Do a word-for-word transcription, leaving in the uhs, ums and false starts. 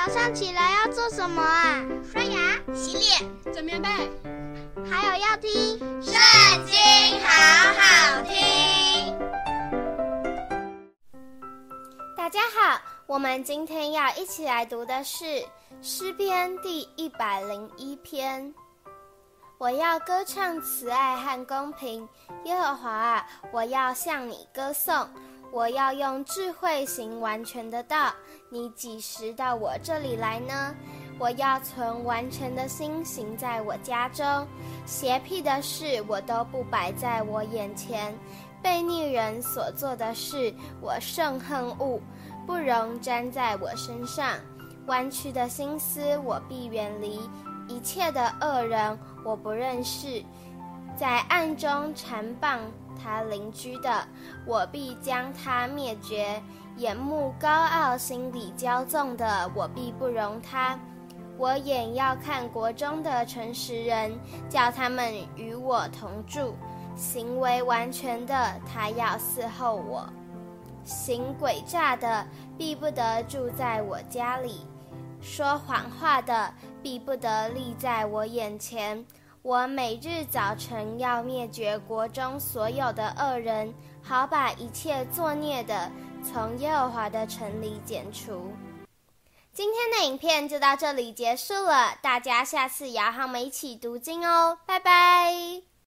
早上起来要做什么啊？刷牙、洗脸、整棉被，还有要听《圣经》，好好听。大家好，我们今天要一起来读的是《诗篇》第一百零一篇。我要歌唱慈爱和公平，耶和华啊，我要向你歌颂。我要用智慧行完全的道，你几时到我这里来呢？我要存完全的心行在我家中，邪僻的事我都不摆在我眼前，悖逆人所做的事我甚恨恶，不容沾在我身上。弯曲的心思我必远离，一切的恶人我不认识，在暗中缠棒他邻居的，我必将他灭绝；眼目高傲、心里骄纵的，我必不容他。我眼要看国中的诚实人，叫他们与我同住；行为完全的，他要伺候我；行诡诈的，必不得住在我家里；说谎话的，必不得立在我眼前。我每日早晨要灭绝国中所有的恶人，好把一切作孽的从耶和华的城里剪除。今天的影片就到这里结束了，大家下次也要和我们一起读经哦，拜拜。